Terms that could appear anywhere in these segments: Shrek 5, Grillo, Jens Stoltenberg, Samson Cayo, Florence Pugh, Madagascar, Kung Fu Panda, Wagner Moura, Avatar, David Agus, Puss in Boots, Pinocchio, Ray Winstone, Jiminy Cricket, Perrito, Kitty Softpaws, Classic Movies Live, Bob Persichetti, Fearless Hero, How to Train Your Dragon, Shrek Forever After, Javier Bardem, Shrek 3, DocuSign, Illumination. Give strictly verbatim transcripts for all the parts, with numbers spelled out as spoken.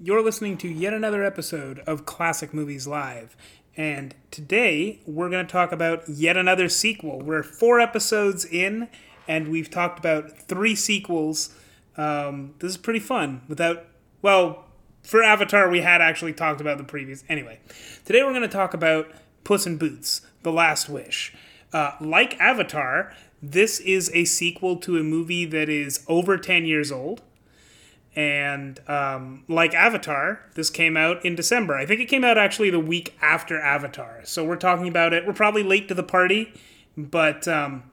You're listening to yet another episode of Classic Movies Live, and today we're going to talk about yet another sequel. We're four episodes in, and we've talked about three sequels. Um, this is pretty fun. Without, well, for Avatar, we had actually talked about the previous. Anyway, today we're going to talk about Puss in Boots, The Last Wish. Uh, like Avatar, this is a sequel to a movie that is over ten years old. And um, like Avatar, this came out in December. I think it came out actually the week after Avatar. So we're talking about it. We're probably late to the party, but um,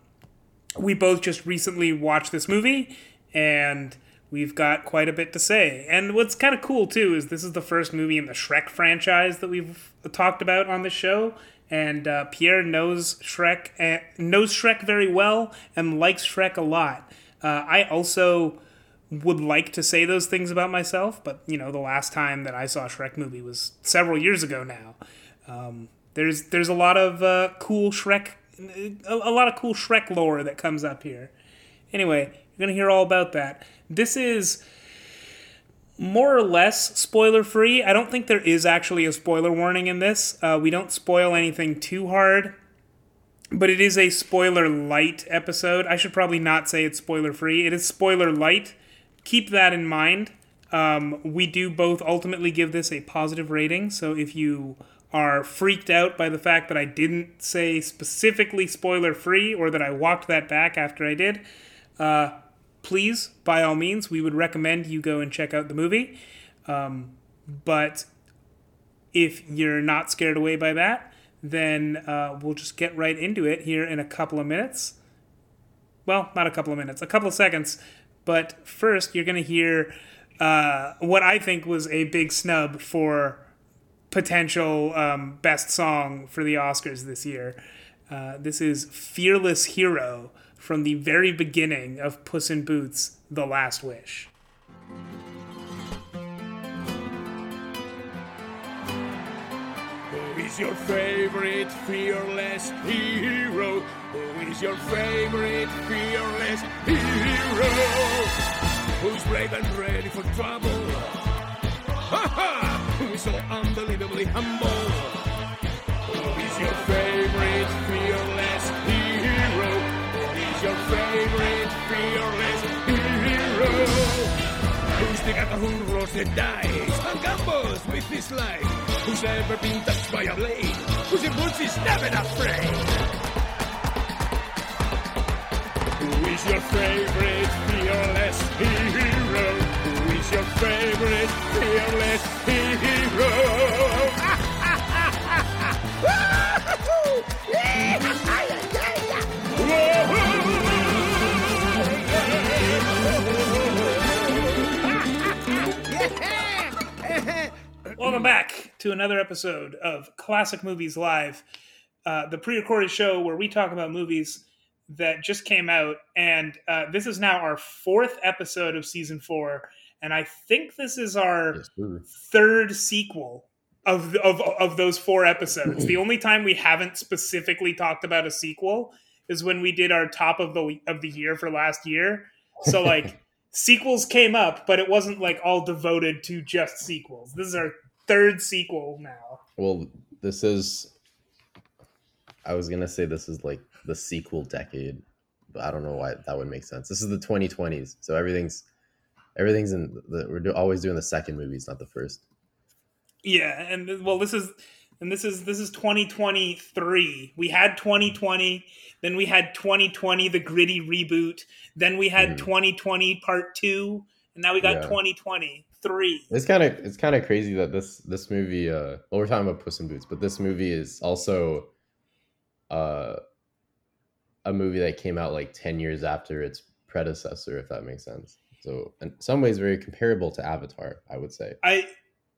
we both just recently watched this movie, and we've got quite a bit to say. And what's kind of cool, too, is this is the first movie in the Shrek franchise that we've talked about on this show. And uh, Pierre knows Shrek, and, knows Shrek very well and likes Shrek a lot. Uh, I also... would like to say those things about myself, but, you know, the last time that I saw a Shrek movie was several years ago now. Um, there's there's a lot of uh, cool Shrek, a, a lot of cool Shrek lore that comes up here. Anyway, you're going to hear all about that. This is more or less spoiler-free. I don't think there is actually a spoiler warning in this. Uh, we don't spoil anything too hard. But it is a spoiler-light episode. I should probably not say it's spoiler-free. It is spoiler-light. Keep that in mind. Um, we do both ultimately give this a positive rating, so if you are freaked out by the fact that I didn't say specifically spoiler-free or that I walked that back after I did, uh, please, by all means, we would recommend you go and check out the movie. Um, but if you're not scared away by that, then uh, we'll just get right into it here in a couple of minutes. Well, not a couple of minutes, a couple of seconds. But first, you're going to hear uh, what I think was a big snub for potential um, best song for the Oscars this year. Uh, this is Fearless Hero from the very beginning of Puss in Boots, The Last Wish. Who is your favorite fearless hero? Who is your favorite fearless hero? Who's brave and ready for trouble? Ha ha! Who is so unbelievably humble? Who is your favorite fearless hero? Who is your favorite fearless hero? Who's the guy who rolls the dice and gambles with his life? Who's ever been touched by a blade? Who's in boots is never afraid? Who is your favorite fearless hero? Who is your favorite fearless hero? Ha ha ha ha ha! Woo hoo! Yeah! Welcome back to another episode of Classic Movies Live, uh, the pre-recorded show where we talk about movies that just came out. And uh, this is now our fourth episode of season four, and I think this is our yes, third sequel of, of of those four episodes. The only time we haven't specifically talked about a sequel is when we did our top of the of the year for last year. So like sequels came up, but it wasn't like all devoted to just sequels. This is our third sequel now. Well, this is, I was gonna say this is like the sequel decade, but I don't know why that would make sense. This is the twenty twenties, so everything's everything's in the, we're do, always doing the second movies, not the first. Yeah, and well, this is and this is this is twenty twenty-three. We had twenty twenty, then we had twenty twenty the gritty reboot, then we had mm. twenty twenty part two, and now we got yeah. twenty twenty. Three. It's kind of it's kind of crazy that this this movie. Uh, well, we're talking about Puss in Boots, but this movie is also uh, a movie that came out like ten years after its predecessor, if that makes sense. So, in some ways, very comparable to Avatar, I would say. I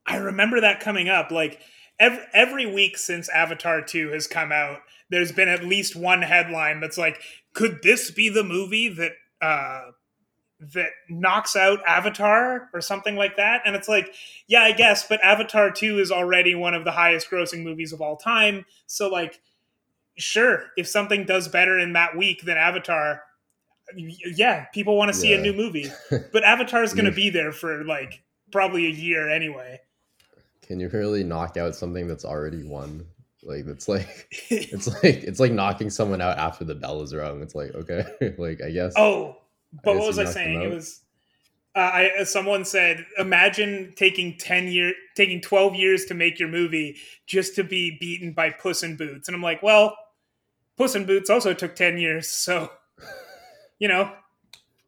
I remember that coming up like every every week since Avatar two has come out. There's been at least one headline that's like, "Could this be the movie that?" Uh, that knocks out Avatar or something like that. And it's like, yeah, I guess, but Avatar two is already one of the highest grossing movies of all time. So like, sure, if something does better in that week than Avatar, yeah, people want to see yeah. a new movie. But Avatar is going to be there for like probably a year anyway. Can you really knock out something that's already won? Like it's like it's like it's like knocking someone out after the bell is rung. It's like, okay, like I guess. Oh, but I guess what was I saying? It was uh, I someone said, imagine taking ten year, taking twelve years to make your movie just to be beaten by Puss in Boots, and I'm like, well, Puss in Boots also took ten years, so you know,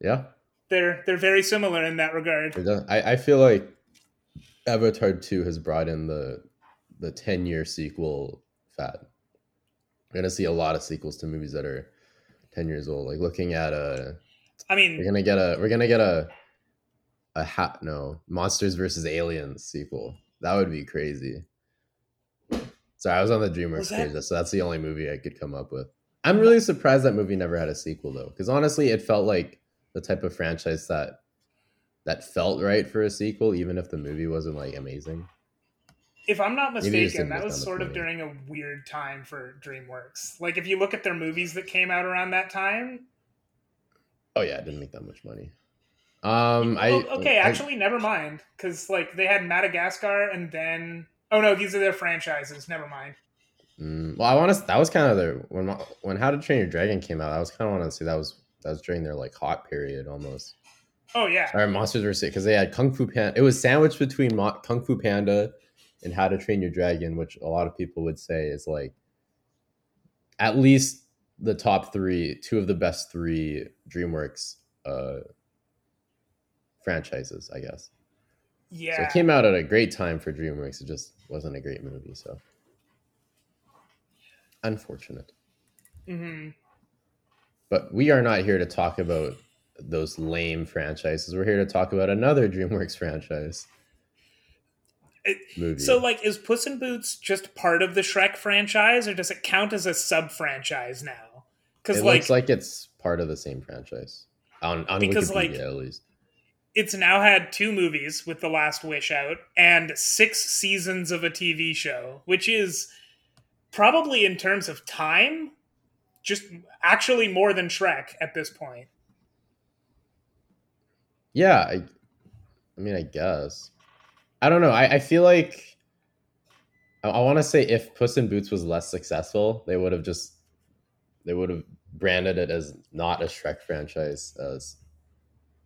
yeah, they're they're very similar in that regard. I I feel like Avatar two has brought in the the ten-year sequel fad. We're gonna see a lot of sequels to movies that are ten years old. Like looking at a, I mean, we're gonna get a, we're gonna get a, a hat. No, Monsters versus Aliens sequel. That would be crazy. Sorry, I was on the DreamWorks that- page, so that's the only movie I could come up with. I'm really surprised that movie never had a sequel though, because honestly, it felt like the type of franchise that that felt right for a sequel, even if the movie wasn't like amazing. If I'm not mistaken, that was sort of during a weird time for DreamWorks. Like, if you look at their movies that came out around that time. Oh, yeah, it didn't make that much money. Um, I Okay, I, actually, I, never mind. Because, like, they had Madagascar and then... Oh, no, these are their franchises. Never mind. Mm, well, I want to... That was kind of their... When when How to Train Your Dragon came out, I was kind of want to say that was that was during their, like, hot period almost. Oh, yeah. Or Monsters versus. Because they had Kung Fu Panda. It was sandwiched between Mo- Kung Fu Panda... and How to Train Your Dragon, which a lot of people would say is like at least the top three, two of the best three DreamWorks uh, franchises, I guess. Yeah. So it came out at a great time for DreamWorks. It just wasn't a great movie, so unfortunate. Mm-hmm. But we are not here to talk about those lame franchises. We're here to talk about another DreamWorks franchise. Movie. So, like, is Puss in Boots just part of the Shrek franchise, or does it count as a sub-franchise now? Because, like, looks like it's part of the same franchise on, on because, Wikipedia, like, at least. It's now had two movies with The Last Wish out and six seasons of a T V show, which is probably, in terms of time, just actually more than Shrek at this point. Yeah, I, I mean, I guess. I don't know. I, I feel like I, I want to say if Puss in Boots was less successful, they would have just they would have branded it as not a Shrek franchise as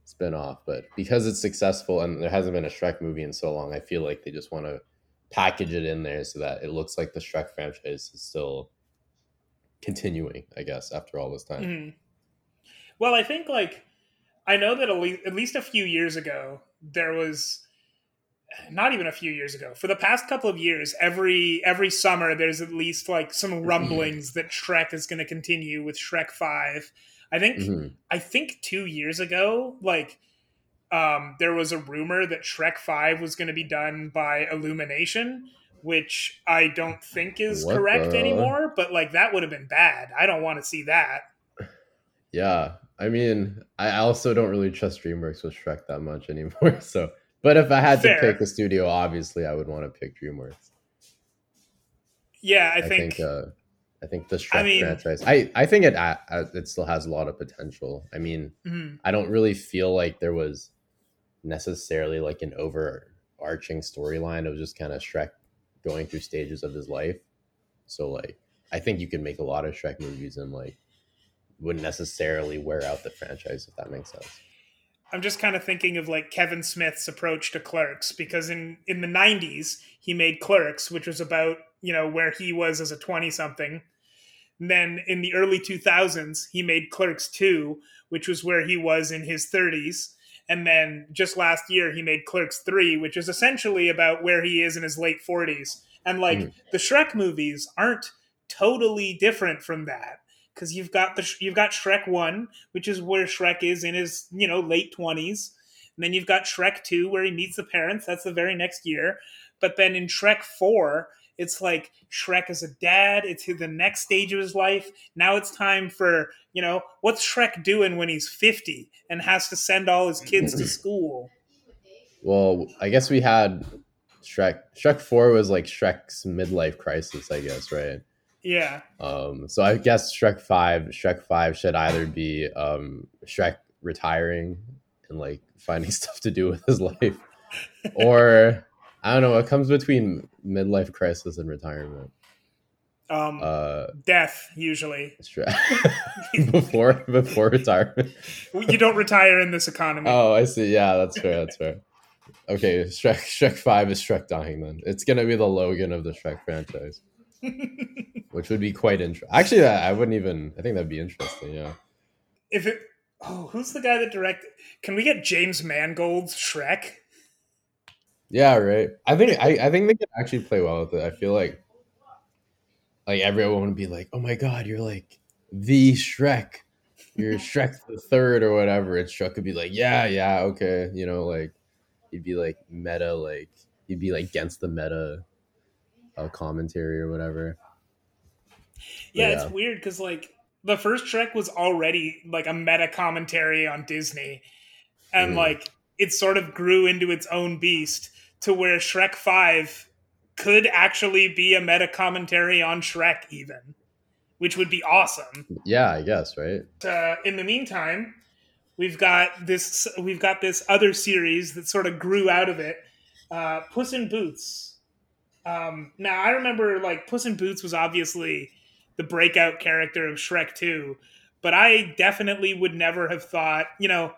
spinoff. But because it's successful and there hasn't been a Shrek movie in so long, I feel like they just want to package it in there so that it looks like the Shrek franchise is still continuing, I guess, after all this time. Mm-hmm. Well, I think like I know that at least a few years ago there was. Not even a few years ago. For the past couple of years, every every summer, there's at least like some rumblings mm-hmm. that Shrek is going to continue with Shrek five. I think mm-hmm. I think two years ago, like um, there was a rumor that Shrek five was going to be done by Illumination, which I don't think is what correct the... anymore. But like that would have been bad. I don't want to see that. Yeah, I mean, I also don't really trust DreamWorks with Shrek that much anymore, so. But if I had Fair. to pick a studio, obviously I would want to pick DreamWorks. Yeah, I, I think. think uh, I think the Shrek I mean, franchise. I, I think it it still has a lot of potential. I mean, mm-hmm. I don't really feel like there was necessarily like an overarching storyline. It was just kind of Shrek going through stages of his life. So like, I think you can make a lot of Shrek movies and like wouldn't necessarily wear out the franchise, if that makes sense. I'm just kind of thinking of like Kevin Smith's approach to Clerks, because in, in the nineties, he made Clerks, which was about, you know, where he was as a twenty-something. And then in the early two thousands, he made Clerks two, which was where he was in his thirties. And then just last year, he made Clerks three, which is essentially about where he is in his late forties. And like mm. the Shrek movies aren't totally different from that. Because you've got the you've got Shrek one, which is where Shrek is in his, you know, late twenties. And then you've got Shrek two, where he meets the parents. That's the very next year. But then in Shrek four, it's like Shrek is a dad. It's the next stage of his life. Now it's time for, you know, what's Shrek doing when he's fifty and has to send all his kids to school? Well, I guess we had Shrek. Shrek four was like Shrek's midlife crisis, I guess, right? Yeah. Um, so I guess Shrek five, Shrek five should either be um, Shrek retiring and like finding stuff to do with his life, Or I don't know what comes between midlife crisis and retirement. Um, uh, death usually. before before retirement. You don't retire in this economy. Oh, I see. Yeah, that's fair. That's fair. Okay, Shrek Shrek five is Shrek dying. Then it's gonna be the Logan of the Shrek franchise, which would be quite interesting. Actually, that I wouldn't even. I think that'd be interesting. Yeah. If it. Oh, who's the guy that directed? Can we get James Mangold's Shrek? Yeah, right. I think I, I think they could actually play well with it. I feel like. Like everyone would be like, "Oh my god, you're like the Shrek, you're Shrek the third or whatever." And Shrek would be like, "Yeah, yeah, okay," you know, like he'd be like meta, like he'd be like against the meta uh, commentary or whatever. Yeah, yeah. It's weird because like the first Shrek was already like a meta commentary on Disney, and mm. like it sort of grew into its own beast to where Shrek five. Could actually be a meta commentary on Shrek even, which would be awesome. Yeah, I guess, right? Uh, in the meantime, we've got this we've got this other series that sort of grew out of it, uh, Puss in Boots. Um, now, I remember like Puss in Boots was obviously the breakout character of Shrek two, but I definitely would never have thought, you know,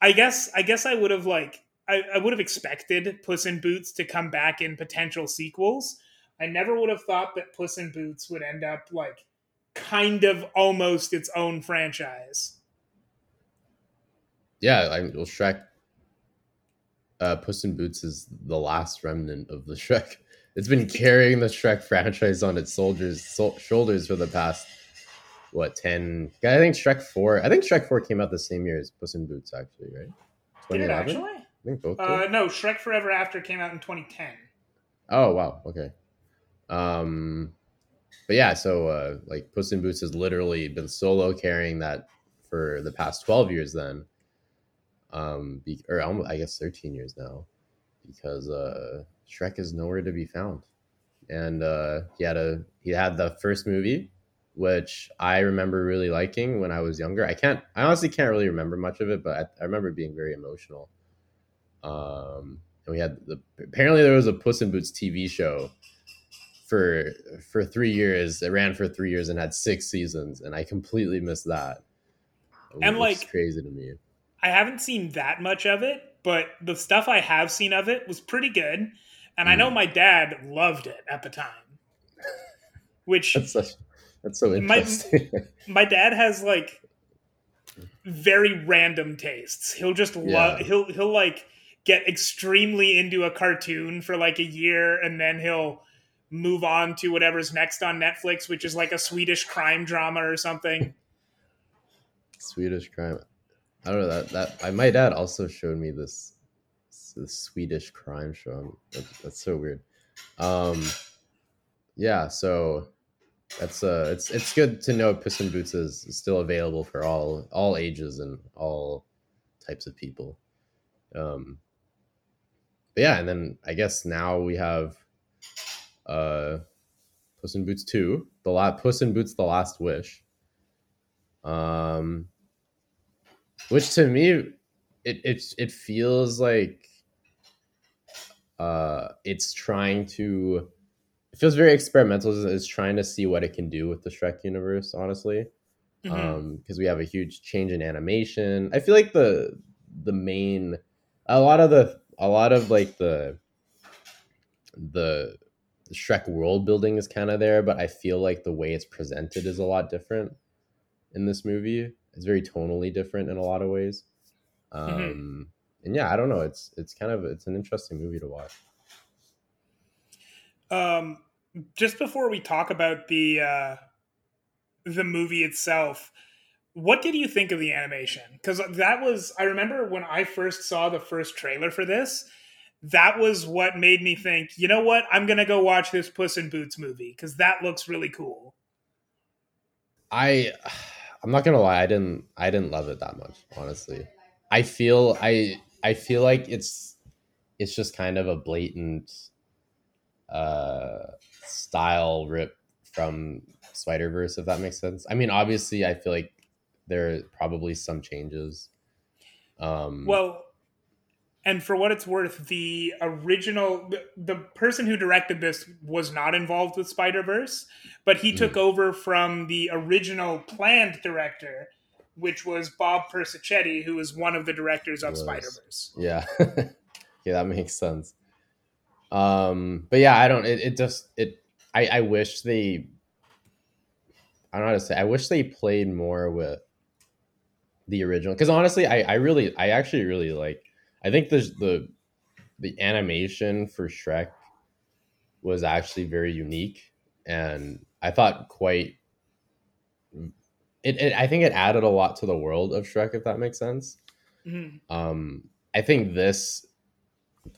I guess I guess I would have like, I, I would have expected Puss in Boots to come back in potential sequels. I never would have thought that Puss in Boots would end up like kind of almost its own franchise. Yeah, I mean, well, Shrek, uh, Puss in Boots is the last remnant of the Shrek. It's been carrying the Shrek franchise on its soldiers' so- shoulders for the past what ten? I think Shrek four. I think Shrek four came out the same year as Puss in Boots, actually, right? Did it actually? I think both uh, no, Shrek Forever After came out in twenty ten. Oh, wow. Okay. Um, but yeah, so uh, like Puss in Boots has literally been solo carrying that for the past twelve years then. Um, be- or almost, I guess thirteen years now because uh, Shrek is nowhere to be found. And uh, he had a he had the first movie, which I remember really liking when I was younger. I can't I honestly can't really remember much of it, but I, I remember being very emotional. Um, and we had the, apparently there was a Puss in Boots T V show for, for three years. It ran for three years and had six seasons. And I completely missed that. And like, crazy to me. I haven't seen that much of it, but the stuff I have seen of it was pretty good. And mm. I know my dad loved it at the time, which that's, such, that's so interesting. My, my dad has like very random tastes. He'll just love, yeah. he'll, he'll like, get extremely into a cartoon for like a year and then he'll move on to whatever's next on Netflix, which is like a Swedish crime drama or something. Swedish crime. I don't know that that I my dad also showed me this, this Swedish crime show. That, that's so weird. Um, yeah, so that's uh it's it's good to know Puss in Boots is still available for all all ages and all types of people. Um But yeah, and then I guess now we have uh, Puss in Boots two, the la- Puss in Boots: The Last Wish, um, which to me it it it feels like uh, it's trying to. It feels very experimental. It's trying to see what it can do with the Shrek universe, honestly, because mm-hmm. um, we have a huge change in animation. I feel like the the main a lot of the. A lot of like the the Shrek world building is kind of there, but I feel like the way it's presented is a lot different in this movie. It's very tonally different in a lot of ways. Um, mm-hmm. And yeah, I don't know. It's it's kind of it's an interesting movie to watch. Um, just before we talk about the uh, the movie itself. What did you think of the animation? Because that was, I remember when I first saw the first trailer for this, that was what made me think, you know what, I'm going to go watch this Puss in Boots movie because that looks really cool. I, I'm not going to lie. I didn't, I didn't love it that much, honestly. I feel, I, I feel like it's, it's just kind of a blatant uh, style rip from Spider-Verse, if that makes sense. I mean, obviously I feel like there are probably some changes. Um, well, And for what it's worth, the original, the, the person who directed this was not involved with Spider-Verse, but he mm. took over from the original planned director, which was Bob Persichetti, who was one of the directors of Spider-Verse. Yeah. Yeah, that makes sense. Um, but yeah, I don't, it, it just, it, I, I wish they, I don't know how to say, I wish they played more with the original. Because honestly, I, I really, I actually really like, I think the the the animation for Shrek was actually very unique, and I thought quite. It, it I think it added a lot to the world of Shrek, if that makes sense. Mm-hmm. Um, I think this.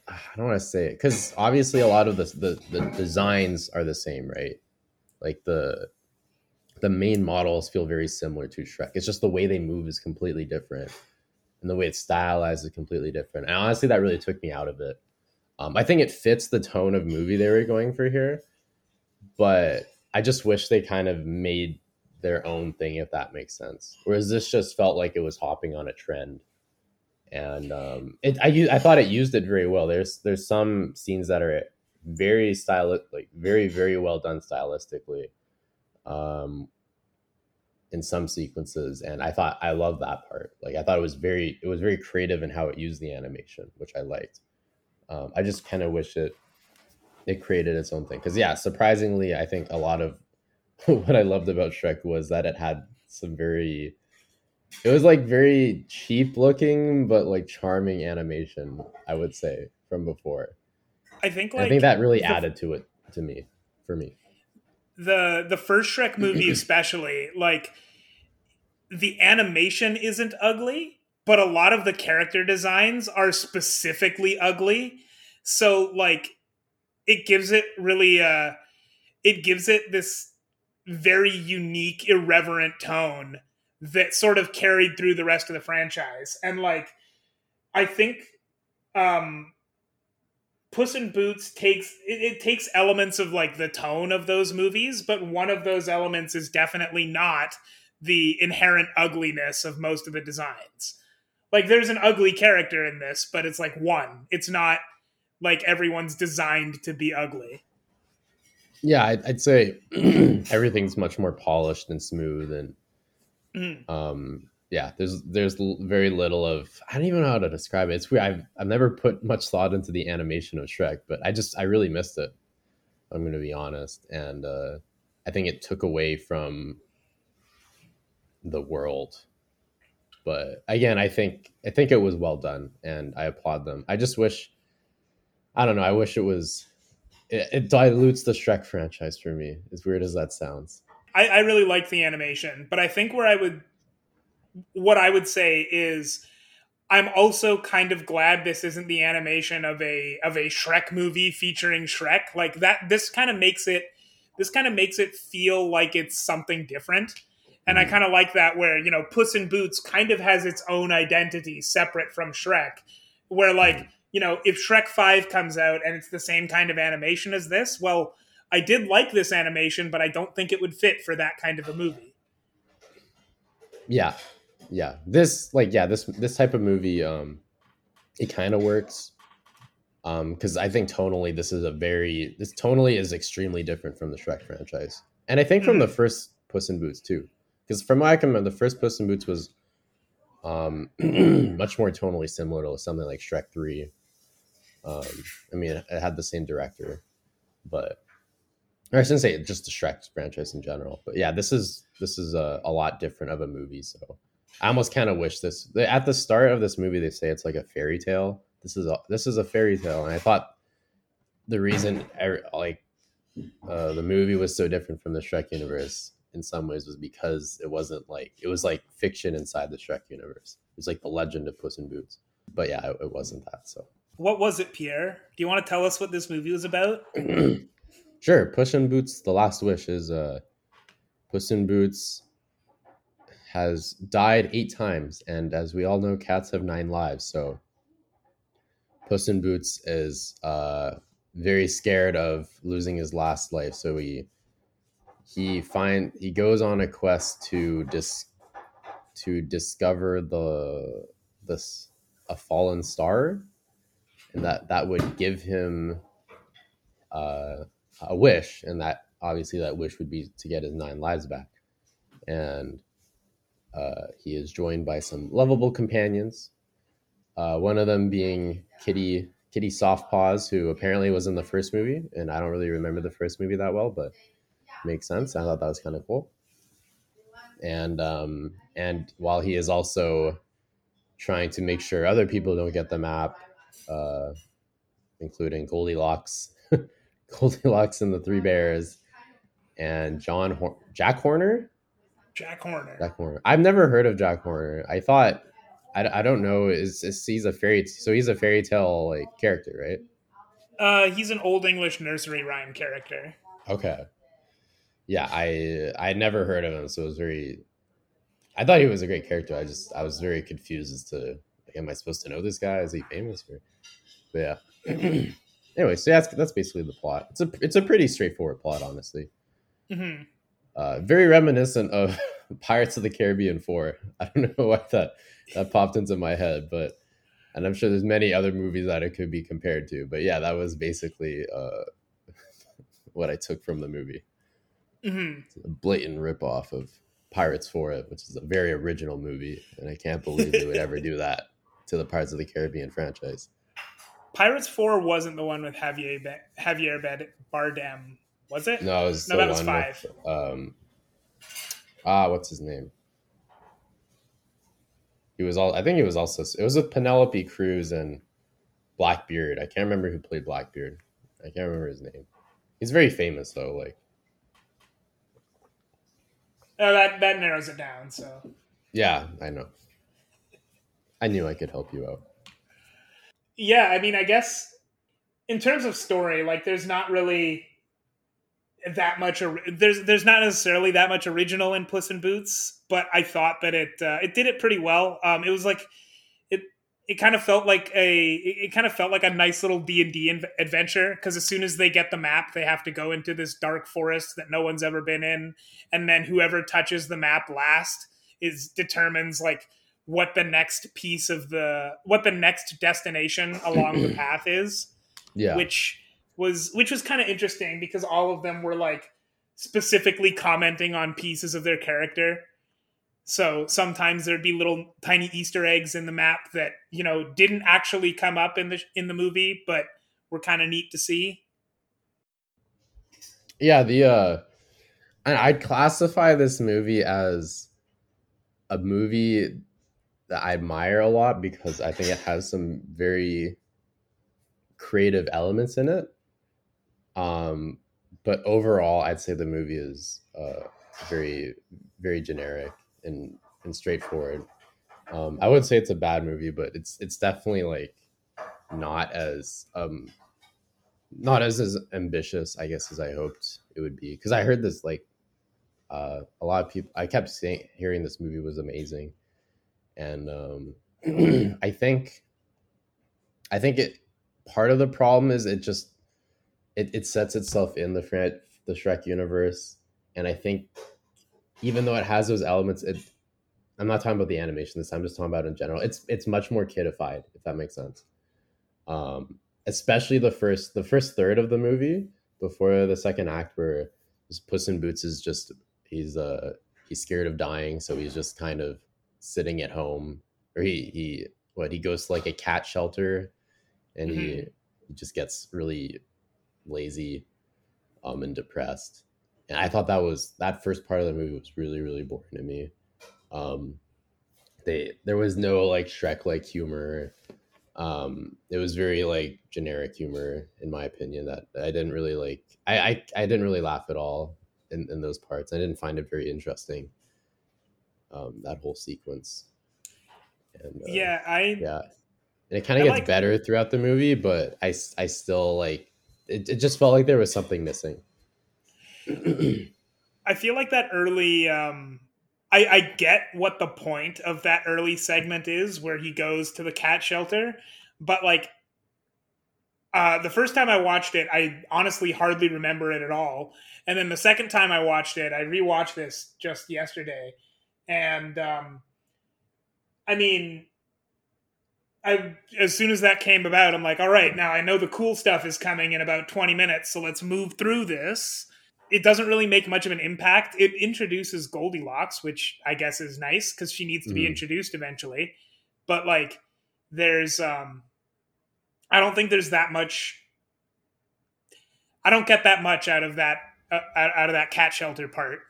I don't want to say it because obviously a lot of the, the the designs are the same, right? Like the the main models feel very similar to Shrek. It's just the way they move is completely different. And the way it's stylized is completely different. And honestly, that really took me out of it. Um, I think it fits the tone of movie they were going for here. But I just wish they kind of made their own thing, if that makes sense. Whereas this just felt like it was hopping on a trend. And um, it, I, I thought it used it very well. There's there's some scenes that are very stylistic, like very, very well done stylistically. Um in some sequences, and I thought I loved that part. Like I thought it was very it was very creative in how it used the animation, which I liked. Um, I just kind of wish it it created its own thing. Cause yeah, surprisingly, I think a lot of what I loved about Shrek was that it had some very it was like very cheap looking, but like charming animation, I would say, from before. I think like I think that really the... added to it to me, for me. The the first Shrek movie especially, like, the animation isn't ugly, but a lot of the character designs are specifically ugly. So, like, it gives it really, uh, it gives it this very unique, irreverent tone that sort of carried through the rest of the franchise. And, like, I think... Um, Puss in Boots takes it, it takes elements of like the tone of those movies, but one of those elements is definitely not the inherent ugliness of most of the designs. Like there's an ugly character in this, but it's like one. It's not like everyone's designed to be ugly. Yeah, I'd, I'd say everything's much more polished and smooth, and mm. um, yeah, there's there's very little of, I don't even know how to describe it. It's weird. I've I've never put much thought into the animation of Shrek, but I just I really missed it. I'm going to be honest, and uh, I think it took away from the world. But again, I think I think it was well done, and I applaud them. I just wish, I don't know. I wish it was. It, it dilutes the Shrek franchise for me. As weird as that sounds, I, I really liked the animation, but I think where I would. What I would say is I'm also kind of glad this isn't the animation of a of a Shrek movie featuring Shrek. Like that this kind of makes it this kind of makes it feel like it's something different. And mm. I kind of like that where, you know, Puss in Boots kind of has its own identity separate from Shrek, where like, mm. you know, if Shrek five comes out and it's the same kind of animation as this, well, I did like this animation, but I don't think it would fit for that kind of a movie. Yeah. Yeah, this like yeah, this this type of movie, um, it kind of works, um, because I think tonally this is a very this tonally is extremely different from the Shrek franchise, and I think from the first Puss in Boots too, because from what I can remember, the first Puss in Boots was, um, much more tonally similar to something like Shrek three. Um, I mean, it had the same director, but or I shouldn't say just the Shrek franchise in general, but yeah, this is this is a, a lot different of a movie, so. I almost kind of wish this at the start of this movie, they say it's like a fairy tale. This is a, this is a fairy tale. And I thought the reason I, like uh, the movie was so different from the Shrek universe in some ways was because it wasn't like, it was like fiction inside the Shrek universe. It was like the legend of Puss in Boots, but yeah, it, it wasn't that. So what was it, Pierre? Do you want to tell us what this movie was about? Sure. Puss in Boots. The Last Wish is uh Puss in Boots has died eight times, and as we all know, cats have nine lives. So Puss in Boots is uh, very scared of losing his last life. So he he find he goes on a quest to dis to discover the this a fallen star. and that that would give him uh, a wish, and that obviously that wish would be to get his nine lives back. And uh, he is joined by some lovable companions. Uh, one of them being Kitty Kitty Softpaws, who apparently was in the first movie, and I don't really remember the first movie that well, but makes sense. I thought that was kind of cool. And um, and while he is also trying to make sure other people don't get the map, uh, including Goldilocks, Goldilocks and the Three Bears, and John Hor- Jack Horner? Jack Horner. Jack Horner. I've never heard of Jack Horner. I thought, I, I don't know, is, is he's a fairy, so he's a fairy tale like character, right? Uh, he's an Old English nursery rhyme character. Okay. Yeah, I I never heard of him, so it was very. I thought he was a great character. I just I was very confused as to, like, am I supposed to know this guy? Is he famous? Or, but yeah. Anyway, so that's that's basically the plot. It's a it's a pretty straightforward plot, honestly. Mm-hmm. Uh, very reminiscent of Pirates of the Caribbean four. I don't know why that that popped into my head, but and I'm sure there's many other movies that it could be compared to. But yeah, that was basically uh, what I took from the movie. Mm-hmm. It's a blatant ripoff of Pirates four, which is a very original movie, and I can't believe they would ever do that to the Pirates of the Caribbean franchise. Pirates four wasn't the one with Javier ba- Javier Bardem, was it? No, it was no, that was five. With, um, ah, what's his name? He was all. I think he was also. It was with Penelope Cruz and Blackbeard. I can't remember who played Blackbeard. I can't remember his name. He's very famous though. Like. Oh, that, that narrows it down, so. Yeah, I know. I knew I could help you out. Yeah, I mean, I guess in terms of story, like, there's not really that much, or, there's there's not necessarily that much original in Puss in Boots, but I thought that it uh, it did it pretty well. Um, it was like, it it kind of felt like a, it, it kind of felt like a nice little D and D adventure, because as soon as they get the map, they have to go into this dark forest that no one's ever been in. And then whoever touches the map last is determines like what the next piece of the, what the next destination along the path is. Yeah. Which was, which was kind of interesting because all of them were like specifically commenting on pieces of their character. So sometimes there'd be little tiny Easter eggs in the map that, you know, didn't actually come up in the in the movie, but were kind of neat to see. Yeah, the uh, and I'd classify this movie as a movie that I admire a lot because I think it has some very creative elements in it. Um, but overall, I'd say the movie is uh, very, very generic. And, and straightforward. Um, I wouldn't say it's a bad movie, but it's it's definitely like not as um, not as, as ambitious, I guess, as I hoped it would be. Because I heard this like uh, a lot of people. I kept saying, hearing this movie was amazing, and um, I think I think it part of the problem is it just it, it sets itself in the Fran- the Shrek universe, and I think. Even though it has those elements, it, I'm not talking about the animation this time, I'm just talking about in general. It's it's much more kidified, if that makes sense. Um, especially the first the first third of the movie before the second act, where Puss in Boots is just he's uh he's scared of dying, so he's just kind of sitting at home, or he he what he goes to like a cat shelter, and mm-hmm. he he just gets really lazy, um, and depressed. And I thought that was that first part of the movie was really, really boring to me. Um, they there was no like Shrek like humor. Um, it was very like generic humor, in my opinion, that I didn't really like. I I, I didn't really laugh at all in, in those parts. I didn't find it very interesting. Um, that whole sequence. And, uh, yeah, I yeah, and it kind of gets like... better throughout the movie, but I I still like it. It just felt like there was something missing. I feel like that early, um, I, I get what the point of that early segment is where he goes to the cat shelter. But like, uh, the first time I watched it, I honestly hardly remember it at all. And then the second time I watched it, I rewatched this just yesterday. And um, I mean, I, as soon as that came about, I'm like, all right, now I know the cool stuff is coming in about twenty minutes, so let's move through this. It doesn't really make much of an impact. It introduces Goldilocks, which I guess is nice because she needs to be mm. introduced eventually. But like, there's, um, I don't think there's that much. I don't get that much out of that, uh, out of that cat shelter part.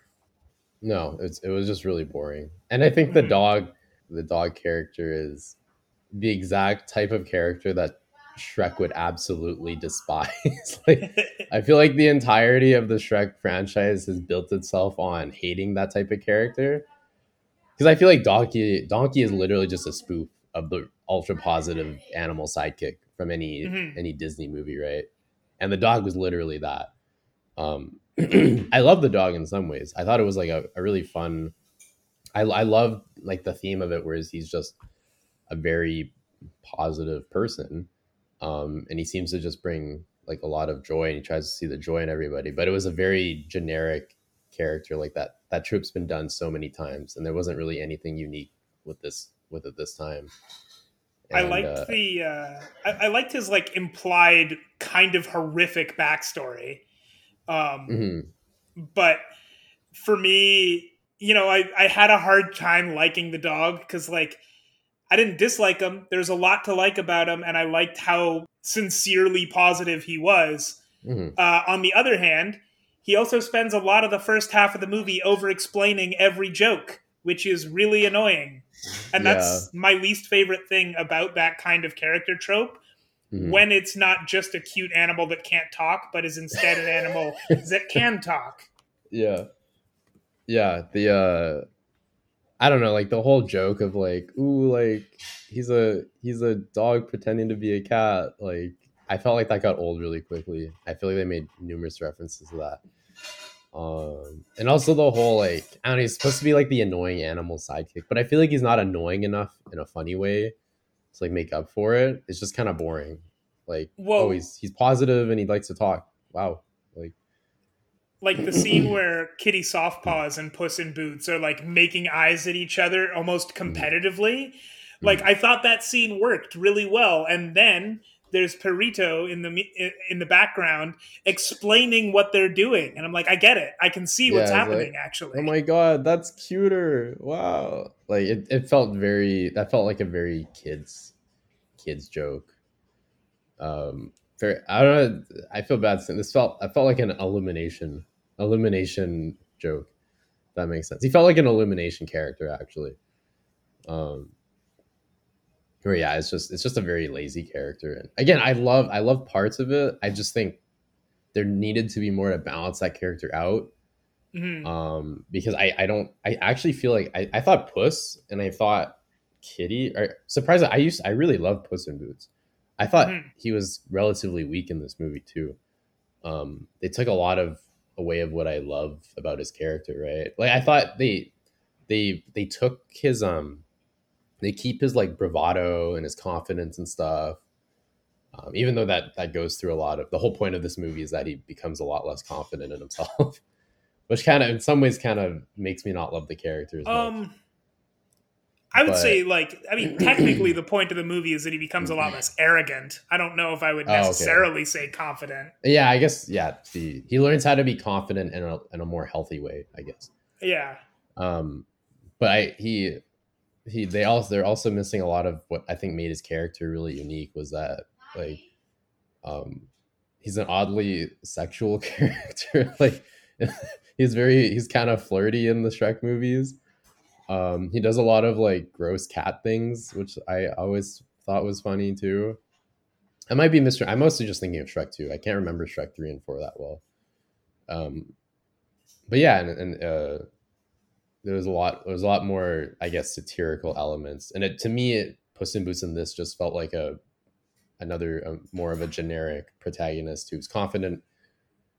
No, it's, it was just really boring. And I think the dog, the dog character is the exact type of character that Shrek would absolutely despise. Like, I feel like the entirety of the Shrek franchise has built itself on hating that type of character, because I feel like Donkey Donkey is literally just a spoof of the ultra positive animal sidekick from any mm-hmm. any Disney movie, right? And the dog was literally that. Um, I love the dog in some ways. I thought it was like a, a really fun. I I love like the theme of it, whereas he's just a very positive person. Um, and he seems to just bring like a lot of joy, and he tries to see the joy in everybody. But it was a very generic character, like that. That trope's been done so many times, and there wasn't really anything unique with this with it this time. And, I liked uh, the uh, I, I liked his like implied kind of horrific backstory, um, mm-hmm. but for me, you know, I I had a hard time liking the dog because like. I didn't dislike him. There's a lot to like about him, and I liked how sincerely positive he was. Mm-hmm. Uh, on the other hand, he also spends a lot of the first half of the movie over-explaining every joke, which is really annoying. And yeah. that's my least favorite thing about that kind of character trope, mm-hmm. when it's not just a cute animal that can't talk, but is instead an animal that can talk. Yeah. Yeah, the... Uh... I don't know, like the whole joke of like, ooh, like he's a he's a dog pretending to be a cat. Like, I felt like that got old really quickly. I feel like they made numerous references to that. Um, and also the whole like, I don't know, he's supposed to be like the annoying animal sidekick, but I feel like he's not annoying enough in a funny way to like make up for it. It's just kind of boring. Like, Whoa. oh, he's he's positive and he likes to talk. Wow. Like the scene where Kitty Softpaws and Puss in Boots are like making eyes at each other almost competitively. Like, I thought that scene worked really well. And then there's Perrito in the in the background explaining what they're doing. And I'm like, I get it. I can see what's yeah, happening, like, actually. Oh my God, that's cuter. Wow. Like it, it felt very, that felt like a very kids, kids joke. Um, very, I don't know. I feel bad. This felt, I felt like an elimination. Illumination joke. That makes sense. He felt like an Illumination character, actually. Um, or yeah, it's just it's just a very lazy character. And again, I love I love parts of it. I just think there needed to be more to balance that character out. Mm-hmm. Um, because I I don't I actually feel like I, I thought Puss and I thought Kitty. Or, surprisingly, I used I really love Puss in Boots. I thought mm-hmm. he was relatively weak in this movie too. Um, they took a lot of away of what I love about his character, right? Like I thought they they they took his um they keep his like bravado and his confidence and stuff, um, even though that that goes through a lot of the whole point of this movie is that he becomes a lot less confident in himself, which kind of in some ways kind of makes me not love the character as um much. I would but, say like I mean technically the point of the movie is that he becomes a lot less arrogant. I don't know if I would necessarily oh, okay. say confident. Yeah, I guess yeah. The, he learns how to be confident in a in a more healthy way, I guess. Yeah. Um, but I, he he they also they're also missing a lot of what I think made his character really unique was that like um he's an oddly sexual character. Like he's very he's kind of flirty in the Shrek movies. Um, he does a lot of like gross cat things, which I always thought was funny too. I might be Mister I'm mostly just thinking of Shrek two. I can't remember Shrek three and four that well. Um, but yeah, and, and uh, there was a lot. There was a lot more, I guess, satirical elements. And it, to me, it, Puss in Boots in this just felt like a another a, more of a generic protagonist who's confident,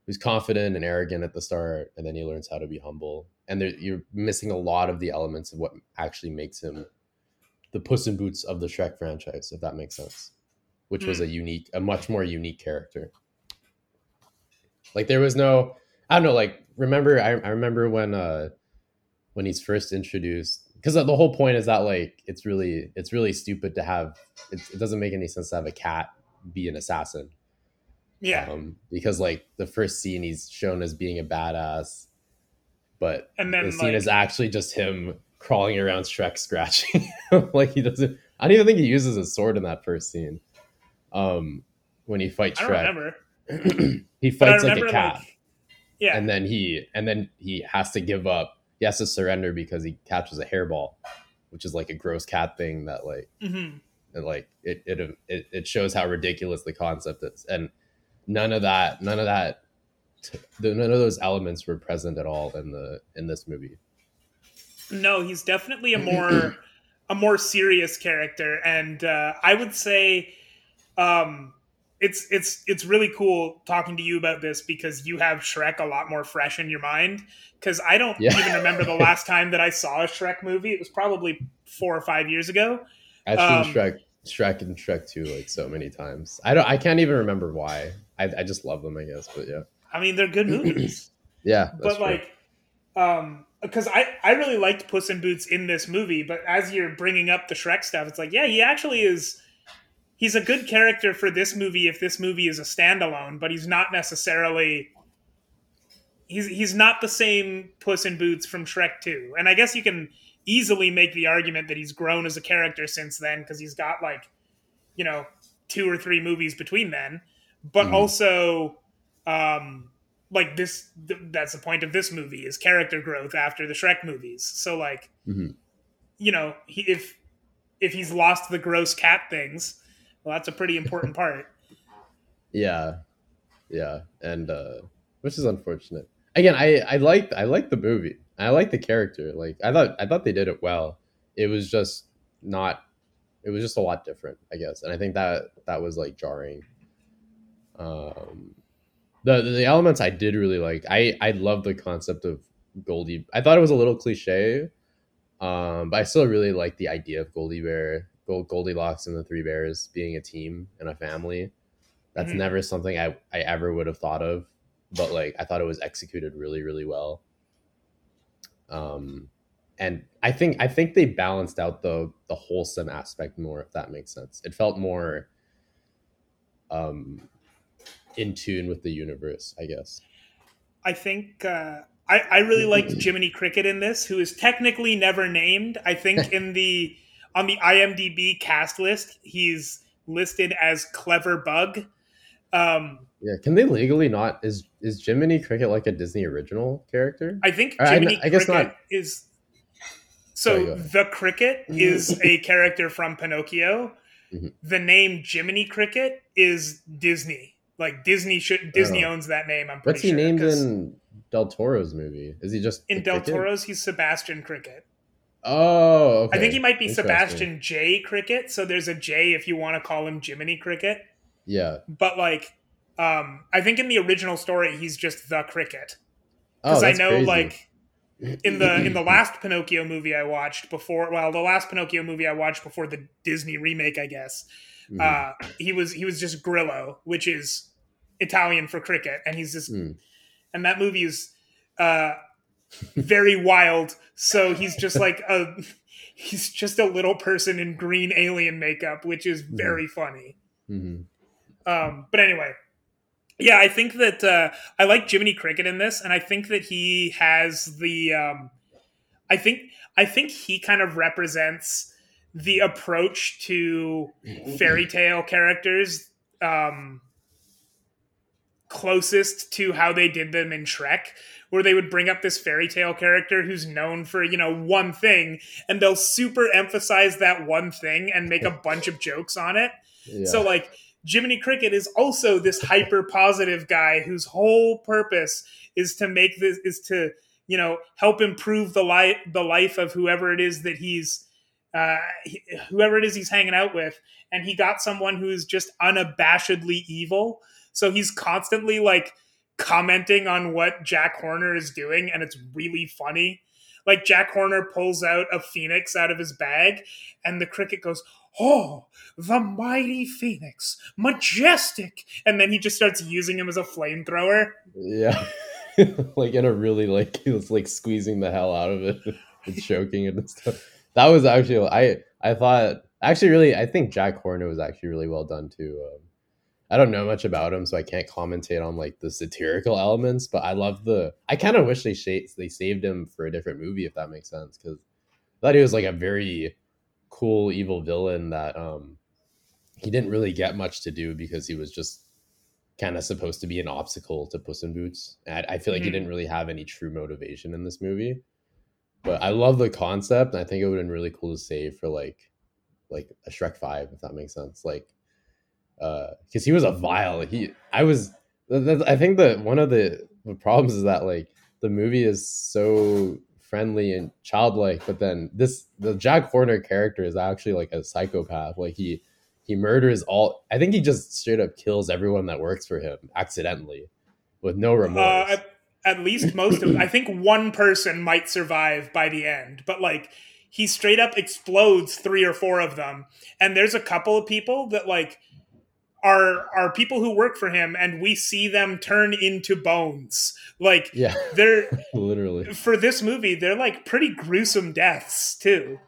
who's confident and arrogant at the start, and then he learns how to be humble. And there, you're missing a lot of the elements of what actually makes him the Puss in Boots of the Shrek franchise, if that makes sense, which mm. was a unique, a much more unique character. Like there was no, I don't know, like remember, I, I remember when uh, when he's first introduced, because the whole point is that like it's really it's really stupid to have it, it doesn't make any sense to have a cat be an assassin. Yeah, um, because like the first scene he's shown as being a badass, but and then the scene like, is actually just him crawling around Shrek scratching like he doesn't. I don't even think he uses a sword in that first scene. Um, when he fights Shrek, I don't remember. He fights remember, like a cat. Like, yeah, and then he and then he has to give up. He has to surrender because he catches a hairball, which is like a gross cat thing that like, mm-hmm. and like it, it it it shows how ridiculous the concept is, and none of that, none of that, none of those elements were present at all in the in this movie. No, he's definitely a more a more serious character, and uh, I would say. Um, It's it's it's really cool talking to you about this because you have Shrek a lot more fresh in your mind. Because I don't yeah. even remember the last time that I saw a Shrek movie. It was probably four or five years ago. I've um, seen Shrek, Shrek and Shrek two like so many times. I don't. I can't even remember why. I, I just love them, I guess. But yeah. I mean, they're good movies. yeah, that's but true. like, um, because I I really liked Puss in Boots in this movie. But as you're bringing up the Shrek stuff, it's like, yeah, he actually is. He's a good character for this movie if this movie is a standalone, but he's not necessarily... He's he's not the same Puss in Boots from Shrek two. And I guess you can easily make the argument that he's grown as a character since then because he's got, like, you know, two or three movies between then. But mm-hmm. also, um, like, this th- that's the point of this movie, is character growth after the Shrek movies. So, like, mm-hmm. you know, he, if if he's lost the gross cat things... Well, that's a pretty important part. yeah, yeah, and uh, which is unfortunate. Again, I I liked I liked the movie. I liked the character. Like I thought I thought they did it well. It was just not. It was just a lot different, I guess. And I think that that was like jarring. Um, the the elements I did really like. I I loved the concept of Goldie. I thought it was a little cliche, um, but I still really liked the idea of Goldie Bear. Goldilocks and the Three Bears being a team and a family. That's mm-hmm. never something I, I ever would have thought of, but like I thought it was executed really, really well. Um, and I think I think they balanced out the the wholesome aspect more, if that makes sense. It felt more um in tune with the universe, I guess. I think uh I, I really liked Jiminy Cricket in this, who is technically never named. I think in the on the I M D B cast list, he's listed as Clever Bug. Um, yeah, can they legally not? Is is Jiminy Cricket like a Disney original character? I think Jiminy I, I Cricket not. is... So Sorry, the Cricket is a character from Pinocchio. Mm-hmm. The name Jiminy Cricket is Disney. Like Disney should Disney owns that name, I'm pretty What's sure. What's he named in Del Toro's movie? Is he just In Del Cricket? Toro's, he's Sebastian Cricket. Oh, okay. I think he might be Sebastian J. Cricket. So there's a J if you want to call him Jiminy Cricket. Yeah. But like, um, I think in the original story, he's just the Cricket. Because oh, I know crazy. like in the in the last Pinocchio movie I watched before, well, the last Pinocchio movie I watched before the Disney remake, I guess, mm. uh, he was he was just Grillo, which is Italian for cricket. And he's just, mm. and that movie is, uh, very wild. So he's just like a he's just a little person in green alien makeup, which is very mm-hmm. funny. Mm-hmm. Um, but anyway, yeah, I think that uh, I like Jiminy Cricket in this, and I think that he has the um, I think I think he kind of represents the approach to fairy tale characters um, closest to how they did them in Shrek, where they would bring up this fairy tale character who's known for, you know, one thing, and they'll super emphasize that one thing and make a bunch of jokes on it. Yeah. So like Jiminy Cricket is also this hyper positive guy whose whole purpose is to make this is to, you know, help improve the life, the life of whoever it is that he's, uh, he, whoever it is he's hanging out with. And he got someone who is just unabashedly evil. So he's constantly like, commenting on what Jack Horner is doing, and it's really funny. Like Jack Horner pulls out a phoenix out of his bag, and the cricket goes, "Oh, the mighty phoenix, majestic!" And then he just starts using him as a flamethrower. Yeah, like in a really like he was like squeezing the hell out of it. it's choking and stuff. That was actually, I I thought, actually really, I think Jack Horner was actually really well done too. Um, I don't know much about him, so I can't commentate on like the satirical elements, but I love the, I kind of wish they sh- they saved him for a different movie, if that makes sense, because I thought he was like a very cool evil villain that um, he didn't really get much to do because he was just kind of supposed to be an obstacle to Puss in Boots. And I, I feel like mm-hmm. he didn't really have any true motivation in this movie. But I love the concept, and I think it would have been really cool to save for like like a Shrek five, if that makes sense. Like, because uh, he was a vile. He, I was, I think that one of the, the problems is that like the movie is so friendly and childlike, but then this the Jack Horner character is actually like a psychopath. Like he he murders all. I think he just straight up kills everyone that works for him accidentally, with no remorse. Uh, I- At least most of them. I think one person might survive by the end, but like he straight up explodes three or four of them. And there's a couple of people that like are are people who work for him, and we see them turn into bones. Like yeah, they're literally for this movie, they're like pretty gruesome deaths too.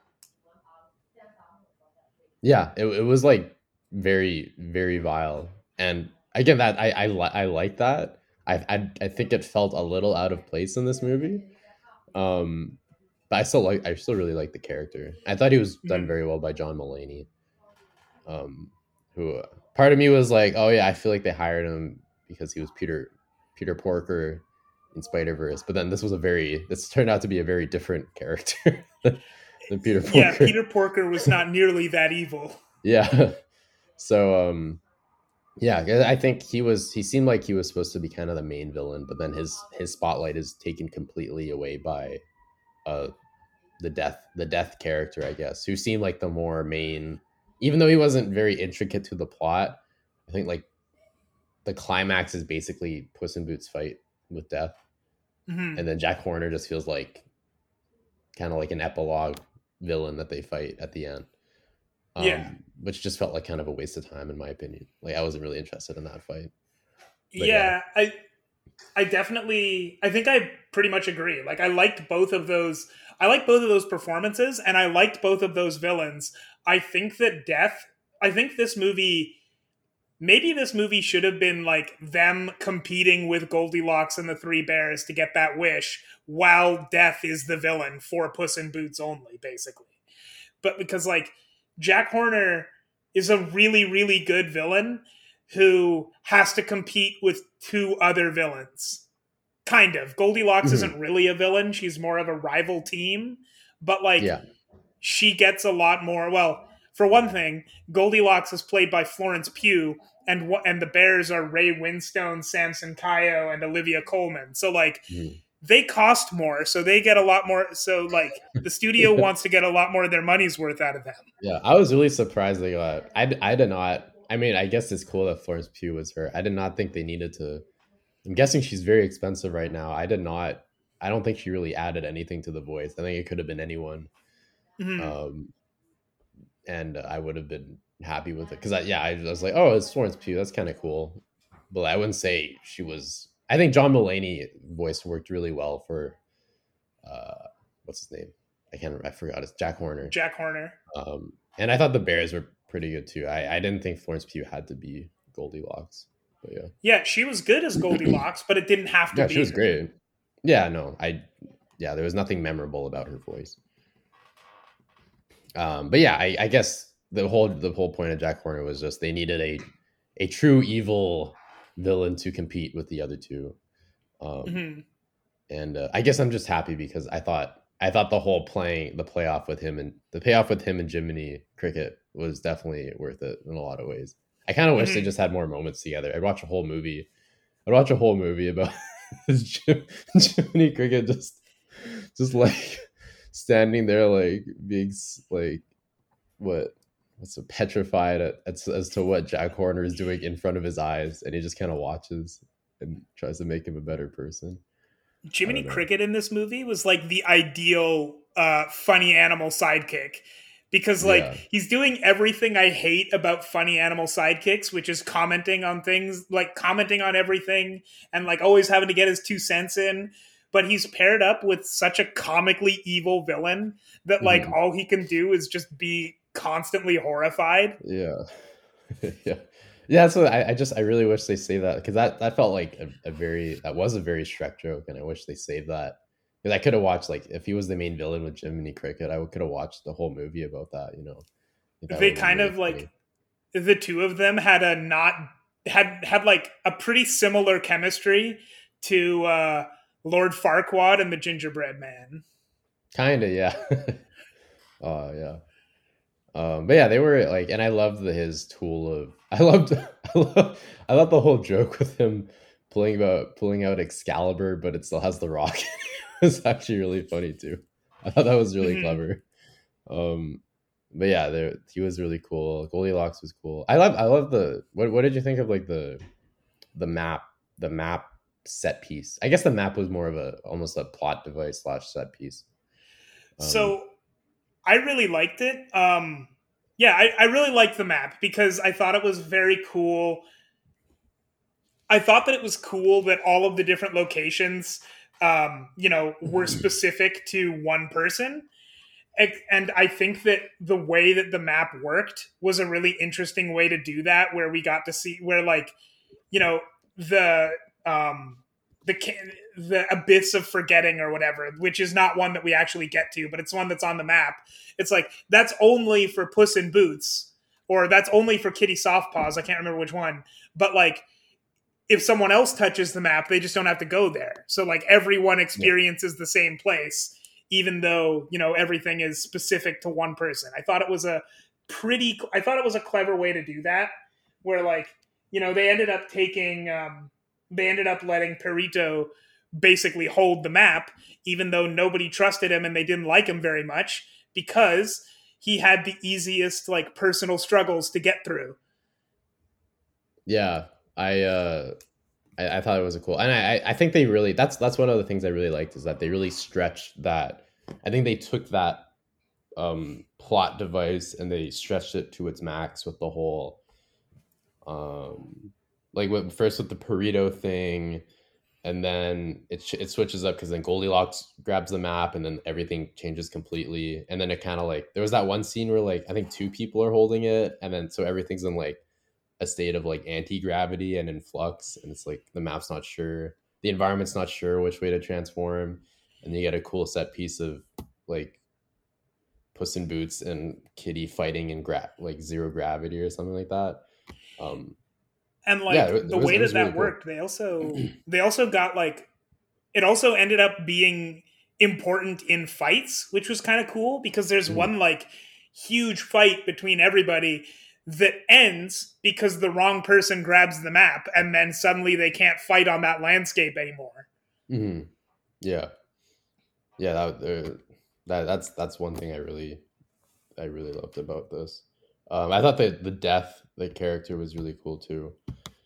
Yeah, it, it was like very, very vile. And again, that I I, li- I like that. I, I I think it felt a little out of place in this movie, um, but I still like I still really like the character. I thought he was done very well by John Mulaney, um, who uh, part of me was like, oh yeah, I feel like they hired him because he was Peter Peter Porker in Spider-Verse, but then this was a very this turned out to be a very different character than, than Peter Porker. Yeah, Peter Porker was not nearly that evil. Yeah, so. Um, Yeah, I think he was. He seemed like he was supposed to be kind of the main villain, but then his his spotlight is taken completely away by, uh, the death the death character, I guess, who seemed like the more main. Even though he wasn't very intricate to the plot, I think like the climax is basically Puss in Boots' fight with death, mm-hmm. and then Jack Horner just feels like, kind of like an epilogue villain that they fight at the end. Um, yeah, which just felt like kind of a waste of time in my opinion. Like I wasn't really interested in that fight. Yeah, yeah, I, I definitely, I think I pretty much agree. Like I liked both of those. I liked both of those performances, and I liked both of those villains. I think that death. I think this movie. Maybe this movie should have been like them competing with Goldilocks and the Three Bears to get that wish, while death is the villain for Puss in Boots only, basically. But because like. Jack Horner is a really, really good villain who has to compete with two other villains. Kind of. Goldilocks mm-hmm. isn't really a villain. She's more of a rival team. But, like, yeah. she gets a lot more... Well, for one thing, Goldilocks is played by Florence Pugh, and and the Bears are Ray Winstone, Samson Cayo, and Olivia Colman. So, like... Mm. They cost more, so they get a lot more. So, like, the studio yeah. wants to get a lot more of their money's worth out of them. Yeah, I was really surprised they got. I, I did not. I mean, I guess it's cool that Florence Pugh was her. I did not think they needed to. I'm guessing she's very expensive right now. I did not. I don't think she really added anything to the voice. I think it could have been anyone, mm-hmm. um, and I would have been happy with it because, I, yeah, I was like, oh, it's Florence Pugh. That's kind of cool, but I wouldn't say she was. I think John Mulaney voice worked really well for, uh, what's his name? I can't remember. I forgot. It's Jack Horner. Jack Horner. Um, and I thought the Bears were pretty good too. I, I didn't think Florence Pugh had to be Goldilocks, but yeah. Yeah, she was good as Goldilocks, but it didn't have to yeah, be. Yeah, she was her. Great. Yeah, no, I. Yeah, there was nothing memorable about her voice. Um, but yeah, I, I guess the whole the whole point of Jack Horner was just they needed a a true evil. Villain to compete with the other two, um, mm-hmm. and uh, I guess I'm just happy because I thought I thought the whole playing the playoff with him and the payoff with him and Jiminy Cricket was definitely worth it in a lot of ways. I kind of wish mm-hmm. they just had more moments together. I'd watch a whole movie. I'd watch a whole movie about Jim, Jiminy Cricket just just like standing there like being like what. So petrified at, as, as to what Jack Horner is doing in front of his eyes, and he just kind of watches and tries to make him a better person. Jiminy Cricket in this movie was like the ideal uh, funny animal sidekick because like yeah. he's doing everything I hate about funny animal sidekicks, which is commenting on things, like commenting on everything and like always having to get his two cents in. but he's paired up with such a comically evil villain that like mm. all he can do is just be constantly horrified. Yeah. yeah. Yeah, so I, I just I really wish they saved that, because that, that felt like a, a very that was a very Shrek joke, and I wish they saved that, because I could have watched, like, if he was the main villain with Jiminy Cricket, I could have watched the whole movie about that, you know. They kind of like funny. The two of them had a not had had like a pretty similar chemistry to uh, Lord Farquaad and the Gingerbread Man. Kind of, yeah. Oh uh, yeah. Um, but yeah, they were like, and I loved the, his tool of, I loved, I loved, I loved the whole joke with him pulling about, pulling out Excalibur, but it still has the rock. It's actually really funny too. I thought that was really mm-hmm. clever. Um, but yeah, there, he was really cool. Goldilocks was cool. I love, I love the, what, what did you think of like the, the map, the map set piece? I guess the map was more of a, almost a plot device slash set piece. Um, so I really liked it. Um, yeah, I, I really liked the map because I thought it was very cool. I thought that it was cool that all of the different locations, um, you know, were specific to one person. And I think that the way that the map worked was a really interesting way to do that, where we got to see where, like, you know, the... Um, the the abyss of forgetting or whatever, which is not one that we actually get to, but it's one that's on the map. It's like, that's only for Puss in Boots, or that's only for Kitty Softpaws. I can't remember which one, but like if someone else touches the map, they just don't have to go there. So like everyone experiences yeah. the same place, even though, you know, everything is specific to one person. I thought it was a pretty, I thought it was a clever way to do that, where like, you know, they ended up taking, um, they ended up letting Perrito basically hold the map, even though nobody trusted him and they didn't like him very much, because he had the easiest like personal struggles to get through. Yeah, I uh, I, I thought it was a cool, and I I think they really that's that's one of the things I really liked, is that they really stretched that. I think they took that um, plot device and they stretched it to its max with the whole. Um, Like with, first with the Perrito thing, and then it it switches up, because then Goldilocks grabs the map, and then everything changes completely. And then it kind of like, there was that one scene where like I think two people are holding it, and then so everything's in like a state of like anti-gravity and in flux, and it's like the map's not sure, the environment's not sure which way to transform, and then you get a cool set piece of like Puss in Boots and Kitty fighting in gra- like zero gravity or something like that. Um, And like yeah, was, the way that that really worked, cool. they also they also got like, it also ended up being important in fights, which was kind of cool, because there's mm. one like huge fight between everybody that ends because the wrong person grabs the map, and then suddenly they can't fight on that landscape anymore. Mm-hmm. Yeah, yeah, that, uh, that that's that's one thing I really I really loved about this. Um, I thought that the death, the character was really cool too.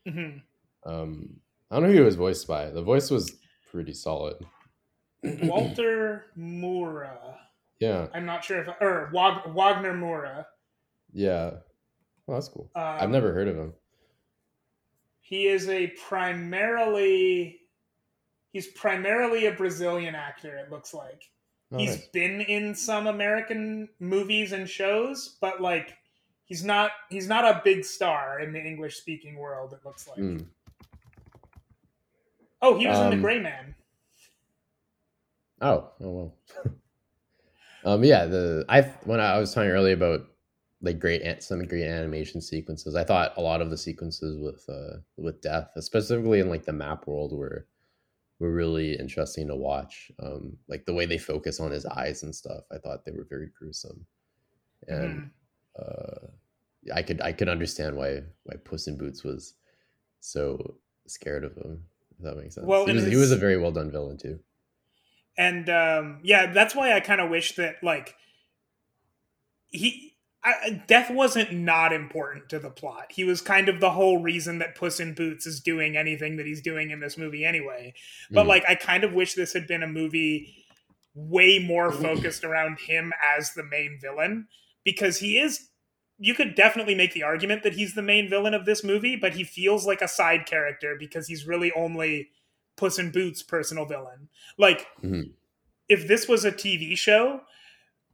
Mm-hmm. Um, I don't know who he was voiced by. The voice was pretty solid. Walter Moura. Yeah. I'm not sure if, or Wag- Wagner Moura. Yeah. Well, that's cool. Um, I've never heard of him. He is a primarily, he's primarily a Brazilian actor, it looks like. Oh, he's nice. Been in some American movies and shows, but like, He's not he's not a big star in the English-speaking world, it looks like. Mm. Oh, he was um, in The Gray Man. Oh, oh well. um, yeah, the I when I was talking earlier about like great some great animation sequences, I thought a lot of the sequences with uh, with death, specifically in like the map world, were were really interesting to watch. Um, like the way they focus on his eyes and stuff, I thought they were very gruesome. And mm. Uh, I could I could understand why why Puss in Boots was so scared of him, if that makes sense. Well, he was, his... he was a very well done villain too. And um, yeah, that's why I kind of wish that like he I, death wasn't not important to the plot. He was kind of the whole reason that Puss in Boots is doing anything that he's doing in this movie anyway. But mm. like I kind of wish this had been a movie way more focused around him as the main villain. Because he is, you could definitely make the argument that he's the main villain of this movie, but he feels like a side character because he's really only Puss in Boots personal villain. Like, mm-hmm. if this was a T V show,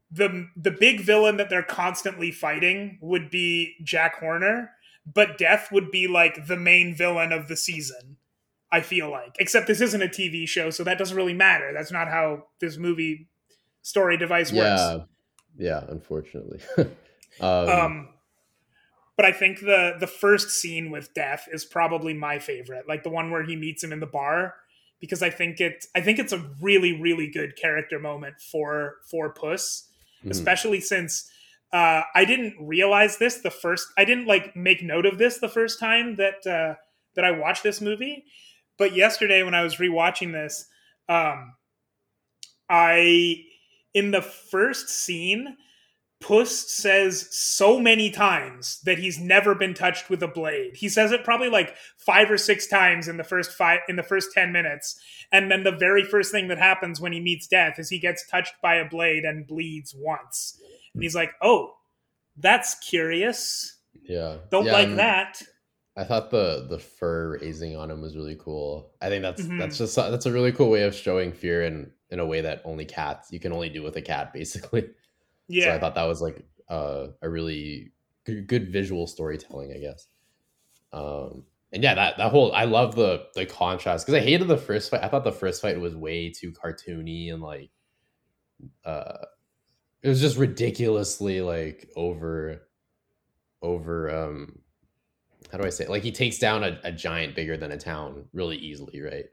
the the big villain that they're constantly fighting would be Jack Horner, but Death would be like the main villain of the season, I feel like. Except this isn't a T V show, so that doesn't really matter. That's not how this movie story device works. Yeah, yeah, unfortunately. um, um But I think the the first scene with Death is probably my favorite, like the one where he meets him in the bar, because I think it I think it's a really, really good character moment for for Puss, mm-hmm. especially since uh, I didn't realize this the first I didn't like make note of this the first time that uh, that I watched this movie, but yesterday when I was rewatching this, um, I in the first scene. Puss says so many times that he's never been touched with a blade. He says it probably like five or six times in the first five, in the first ten minutes. And then the very first thing that happens when he meets Death is he gets touched by a blade and bleeds once. And he's like, oh, that's curious. Yeah. Don't yeah, like I mean, that. I thought the, the fur raising on him was really cool. I think that's, mm-hmm. that's just, that's a really cool way of showing fear in, in a way that only cats, you can only do with a cat basically. Yeah, so I thought that was like uh, a really good, good visual storytelling, I guess. Um, and yeah, that that whole I love the the contrast because I hated the first fight. I thought the first fight was way too cartoony and like uh, it was just ridiculously like over over. Um, how do I say it? Like he takes down a, a giant bigger than a town really easily, right?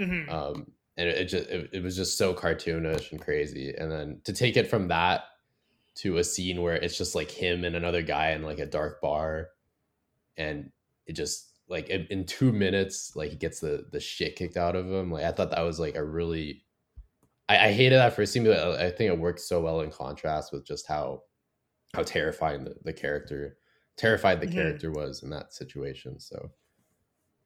Mm-hmm. Um, and it, it just it, it was just so cartoonish and crazy. And then to take it from that to a scene where it's just like him and another guy in like a dark bar, and it just like in, in two minutes like he gets the the shit kicked out of him. Like I thought that was like a really I, I hated that first scene, but I think it worked so well in contrast with just how how terrifying the, the character terrified the mm-hmm. character was in that situation. So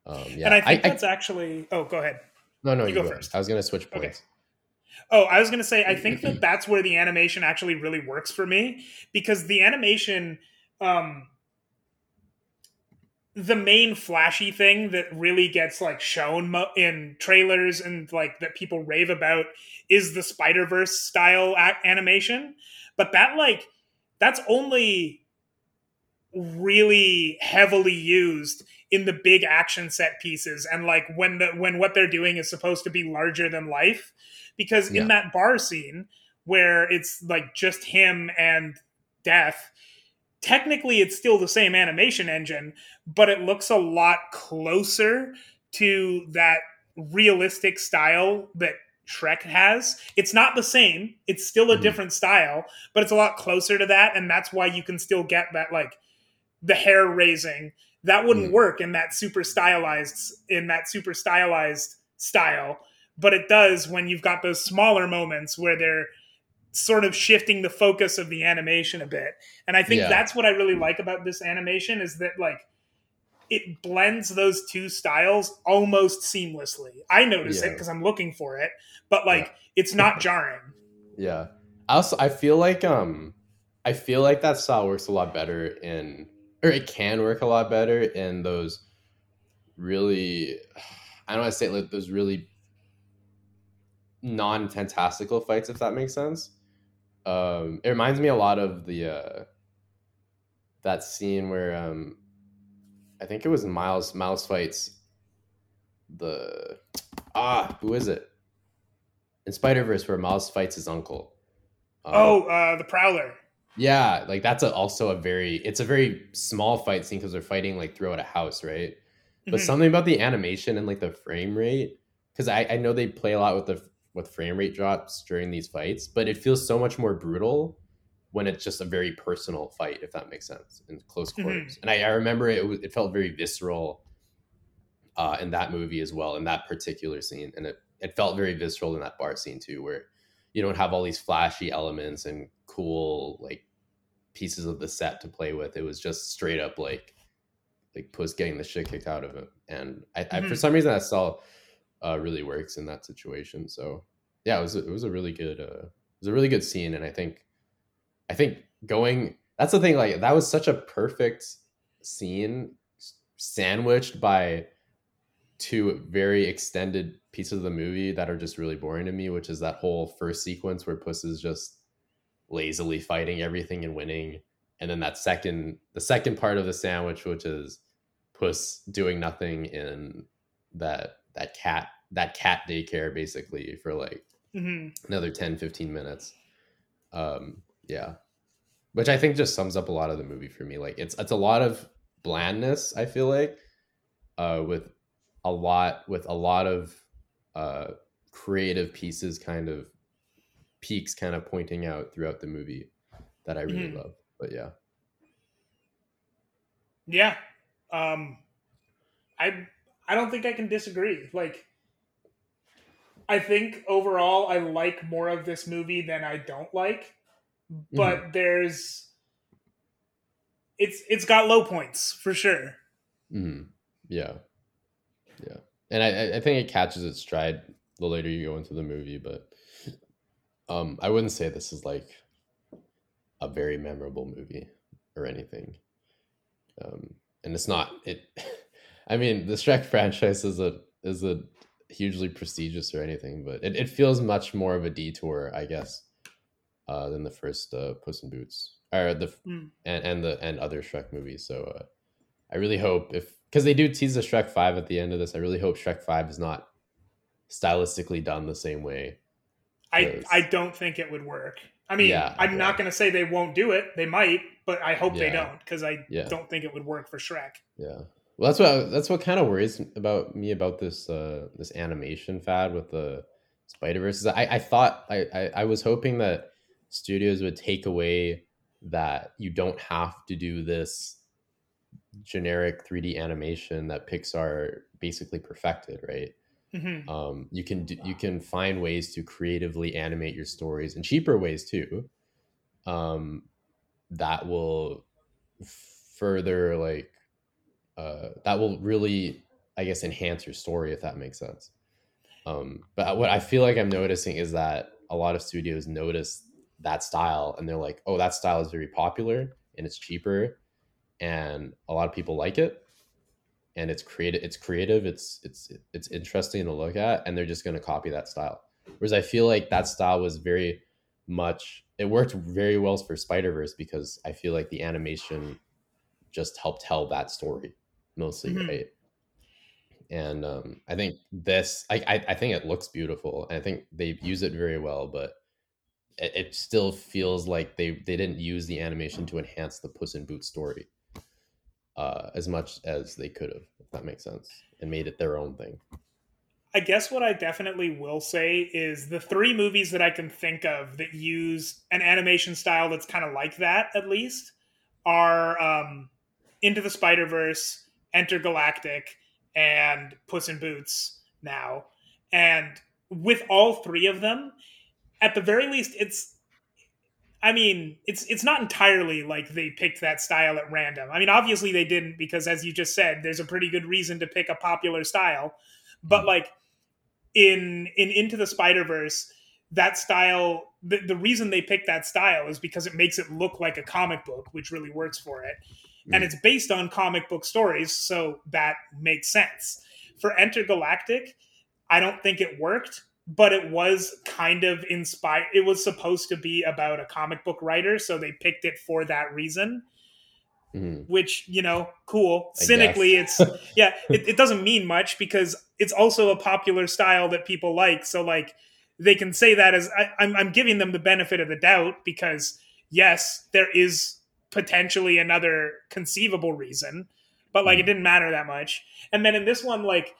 um yeah, and I think I, that's I, actually oh go ahead no no you, you go, go first. I was gonna switch points. Okay. Oh, I was going to say, I think that that's where the animation actually really works for me, because the animation, um, the main flashy thing that really gets like shown mo- in trailers and like that people rave about is the Spider-Verse style a- animation. But that like, that's only really heavily used in the big action set pieces. And like when the, when what they're doing is supposed to be larger than life. Because in yeah. that bar scene where it's like just him and Death, technically it's still the same animation engine, but it looks a lot closer to that realistic style that Shrek has. It's not the same. It's still a mm-hmm. different style, but it's a lot closer to that. And that's why you can still get that, like the hair raising that wouldn't mm. work in that super stylized, in that super stylized style. But it does when you've got those smaller moments where they're sort of shifting the focus of the animation a bit. And I think yeah. that's what I really like about this animation is that like it blends those two styles almost seamlessly. I notice yeah. it because I'm looking for it, but like yeah. it's not jarring. Yeah. Also, I feel like um, I feel like that style works a lot better in, or it can work a lot better in those really, I don't want to say it, like those really non-fantastical fights, if that makes sense. Um it reminds me a lot of the uh that scene where um I think it was Miles Miles fights the ah who is it in Spider-Verse where Miles fights his uncle. um, oh uh the Prowler. Yeah, like that's a, also a very it's a very small fight scene because they're fighting like throughout a house, right? Mm-hmm. But something about the animation and like the frame rate, because I, I know they play a lot with the with frame rate drops during these fights, but it feels so much more brutal when it's just a very personal fight, if that makes sense, in close quarters. Mm-hmm. And I, I remember it it felt very visceral uh, in that movie as well, in that particular scene. And it, it felt very visceral in that bar scene too, where you don't have all these flashy elements and cool like pieces of the set to play with. It was just straight up like, like Puss getting the shit kicked out of him. And I, mm-hmm. I for some reason I saw... Uh, really works in that situation. So yeah, it was a, it was a really good uh, it was a really good scene, and I think I think going that's the thing, like that was such a perfect scene sandwiched by two very extended pieces of the movie that are just really boring to me, which is that whole first sequence where Puss is just lazily fighting everything and winning. And then that second, the second part of the sandwich, which is Puss doing nothing in that, that cat, that cat daycare basically for like mm-hmm. another ten, fifteen minutes. Um, yeah. Which I think just sums up a lot of the movie for me. Like it's, it's a lot of blandness, I feel like, uh, with a lot, with a lot of, uh, creative pieces, kind of peaks kind of pointing out throughout the movie that I really mm-hmm. love. But yeah. Yeah. Um, I, I don't think I can disagree. Like, I think overall I like more of this movie than I don't like, but mm-hmm. there's, it's, it's got low points for sure. Mm-hmm. Yeah. Yeah. And I, I think it catches its stride the later you go into the movie, but um, I wouldn't say this is like a very memorable movie or anything. Um, and it's not, it, I mean, the Shrek franchise is a, is a hugely prestigious or anything, but it, it feels much more of a detour, I guess, uh, than the first uh, Puss in Boots or the, mm. and, and the, and other Shrek movies. So uh, I really hope if, cause they do tease the Shrek five at the end of this. I really hope Shrek five is not stylistically done the same way. I, I don't think it would work. I mean, yeah, I'm yeah. not going to say they won't do it. They might, but I hope yeah. they don't, because I yeah. don't think it would work for Shrek. Yeah. Well, that's what that's what kind of worries about me about this uh, this animation fad with the Spider-Verse. I, I thought I, I, I was hoping that studios would take away that you don't have to do this generic three D animation that Pixar basically perfected, right? Mm-hmm. Um, you can do, you can find ways to creatively animate your stories, and cheaper ways too. Um, that will further like uh, that will really, I guess, enhance your story, if that makes sense. Um, but what I feel like I'm noticing is that a lot of studios notice that style, and they're like, "Oh, that style is very popular, and it's cheaper, and a lot of people like it." And it's creative, it's creative, it's it's it's interesting to look at, and they're just going to copy that style. Whereas I feel like that style was very much, it worked very well for Spider-Verse, because I feel like the animation just helped tell that story mostly, mm-hmm. right? And um, I think this, I, I I think it looks beautiful, and I think they use it very well, but it, it still feels like they they didn't use the animation to enhance the Puss in Boots story. Uh, as much as they could have, if that makes sense, and made it their own thing. I guess what I definitely will say is the three movies that I can think of that use an animation style that's kind of like that, at least, are um, Into the Spider-Verse, Enter Galactic, and Puss in Boots now. And with all three of them, at the very least, it's I mean, it's it's not entirely like they picked that style at random. I mean, obviously they didn't, because as you just said, there's a pretty good reason to pick a popular style. But like in in Into the Spider-Verse, that style, the, the reason they picked that style is because it makes it look like a comic book, which really works for it. Mm. And it's based on comic book stories, so that makes sense. For Enter Galactic, I don't think it worked. But it was kind of inspired. It was supposed to be about a comic book writer, so they picked it for that reason. Mm. Which, you know, cool. I Cynically, it's yeah. It, it doesn't mean much, because it's also a popular style that people like. So, like, they can say that as I, I'm, I'm giving them the benefit of the doubt, because yes, there is potentially another conceivable reason, but like, mm. it didn't matter that much. And then in this one, like.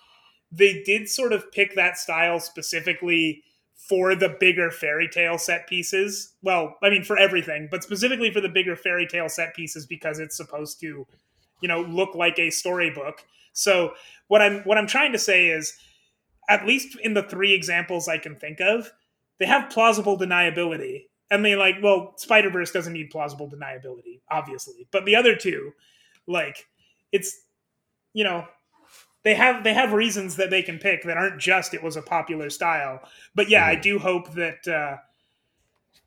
They did sort of pick that style specifically for the bigger fairy tale set pieces. Well, I mean, for everything, but specifically for the bigger fairy tale set pieces, because it's supposed to, you know, look like a storybook. So what I'm what I'm trying to say is, at least in the three examples I can think of, they have plausible deniability. And they're like, well, Spider-Verse doesn't need plausible deniability, obviously. But the other two, like, it's, you know... They have they have reasons that they can pick that aren't just it was a popular style. But yeah, mm-hmm. I do hope that uh,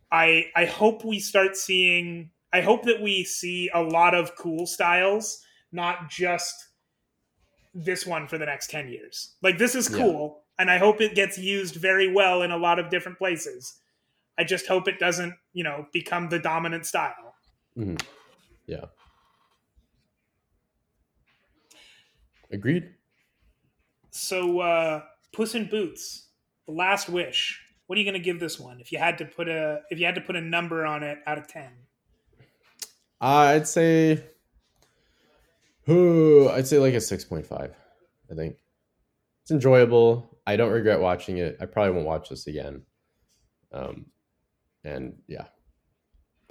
I I hope we start seeing I hope that we see a lot of cool styles, not just this one for the next ten years. Like, this is cool. and I hope it gets used very well in a lot of different places. I just hope it doesn't, you know, become the dominant style. Mm-hmm. Yeah. Agreed. So, uh, Puss in Boots, The Last Wish. What are you going to give this one if you had to put a if you had to put a number on it out of ten? I'd say, ooh, I'd say like a six point five. I think it's enjoyable. I don't regret watching it. I probably won't watch this again. Um, and yeah,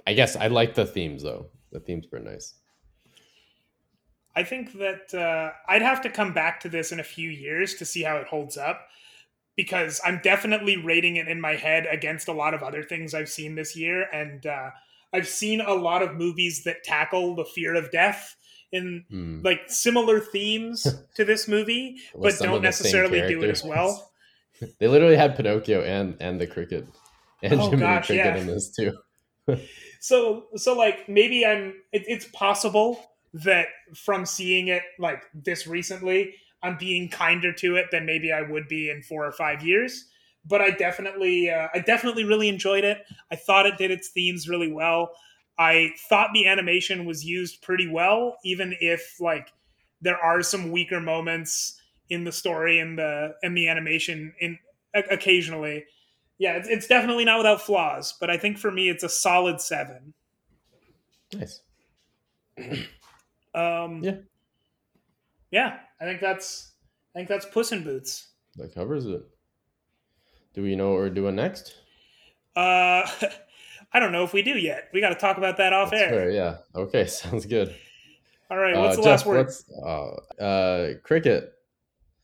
I guess I like the themes though. The themes were nice. I think that uh, I'd have to come back to this in a few years to see how it holds up, because I'm definitely rating it in my head against a lot of other things I've seen this year. And uh, I've seen a lot of movies that tackle the fear of death in mm. like similar themes to this movie, well, but don't necessarily do it as well. They literally had Pinocchio and, and the cricket and oh, Jiminy gosh, Cricket yeah. in this too. so, so like maybe I'm, it, it's possible that from seeing it like this recently, I'm being kinder to it than maybe I would be in four or five years. But I definitely, uh, I definitely really enjoyed it. I thought it did its themes really well. I thought the animation was used pretty well, even if like there are some weaker moments in the story and the and the animation in occasionally. Yeah, it's, it's definitely not without flaws, but I think for me it's a solid seven. Nice. Um, yeah, yeah. I think that's I think that's Puss in Boots. That covers it. Do we know what we're doing next? Uh, I don't know if we do yet. We got to talk about that off that's air. Fair, yeah. Okay. Sounds good. All right. What's uh, the Jeff, last word? What's, uh, uh, cricket.